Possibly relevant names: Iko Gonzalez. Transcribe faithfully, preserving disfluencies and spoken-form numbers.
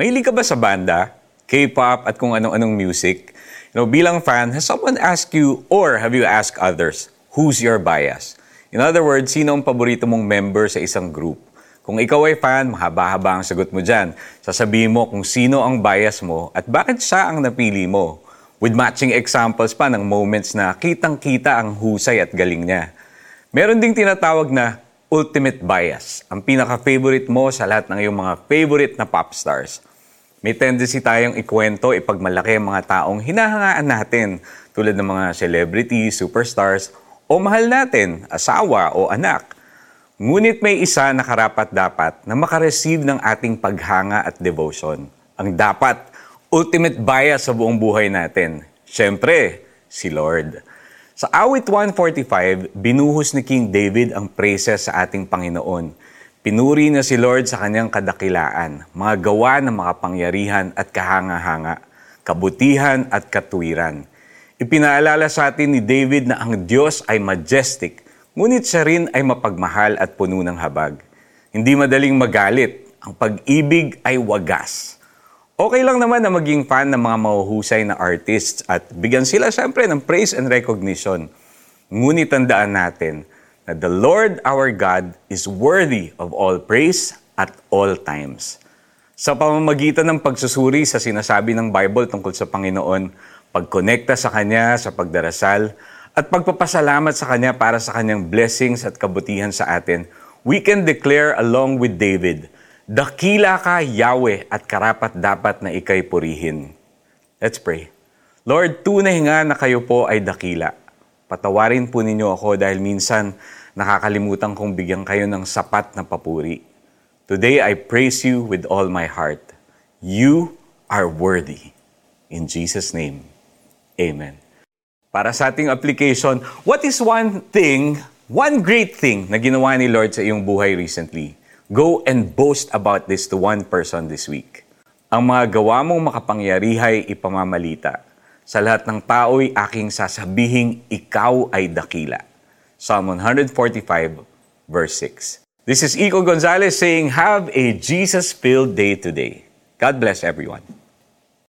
Mahilig ka ba sa banda, K-pop, at kung anong-anong music? You know, bilang fan, has someone asked you or have you asked others, who's your bias? In other words, sino ang paborito mong member sa isang group? Kung ikaw ay fan, mahaba-haba ang sagot mo dyan. Sasabihin mo kung sino ang bias mo at bakit siya ang napili mo. With matching examples pa ng moments na kitang-kita ang husay at galing niya. Meron ding tinatawag na ultimate bias, ang pinaka-favorite mo sa lahat ng iyong mga favorite na pop stars. May tendency tayong ikwento, ipagmalaki ang mga taong hinahangaan natin tulad ng mga celebrity, superstars, o mahal natin, asawa o anak. Ngunit may isa na karapat-dapat na makareceive ng ating paghanga at devotion. Ang dapat, ultimate bias sa buong buhay natin. Siyempre, si Lord. Sa awit one forty-five, binuhos ni King David ang praises sa ating Panginoon. Pinuri na si Lord sa kanyang kadakilaan, mga gawa ng makapangyarihan at kahanga-hanga, kabutihan at katuwiran. Ipinaalala sa atin ni David na ang Diyos ay majestic, ngunit siya rin ay mapagmahal at puno ng habag. Hindi madaling magalit, ang pag-ibig ay wagas. Okay lang naman na maging fan ng mga mahuhusay na artists at bigyan sila siyempre ng praise and recognition. Ngunit tandaan natin, na the Lord our God is worthy of all praise at all times. Sa pamamagitan ng pagsusuri sa sinasabi ng Bible tungkol sa Panginoon, pagkonekta sa Kanya sa pagdarasal, at pagpapasalamat sa Kanya para sa Kanyang blessings at kabutihan sa atin, we can declare along with David, dakila ka, Yahweh, at karapat-dapat na ika'y purihin. Let's pray. Lord, tunay nga na kayo po ay dakila. Patawarin po ninyo ako dahil minsan nakakalimutan kong bigyan kayo ng sapat na papuri. Today, I praise you with all my heart. You are worthy. In Jesus' name, amen. Para sa ating application, what is one thing, one great thing na ginawa ni Lord sa iyong buhay recently? Go and boast about this to one person this week. Ang mga gawa mong makapangyarihay ipamamalita. Sa lahat ng tao'y aking sasabihing ikaw ay dakila. Psalm one forty-five, verse six. This is Iko Gonzalez saying, have a Jesus-filled day today. God bless everyone.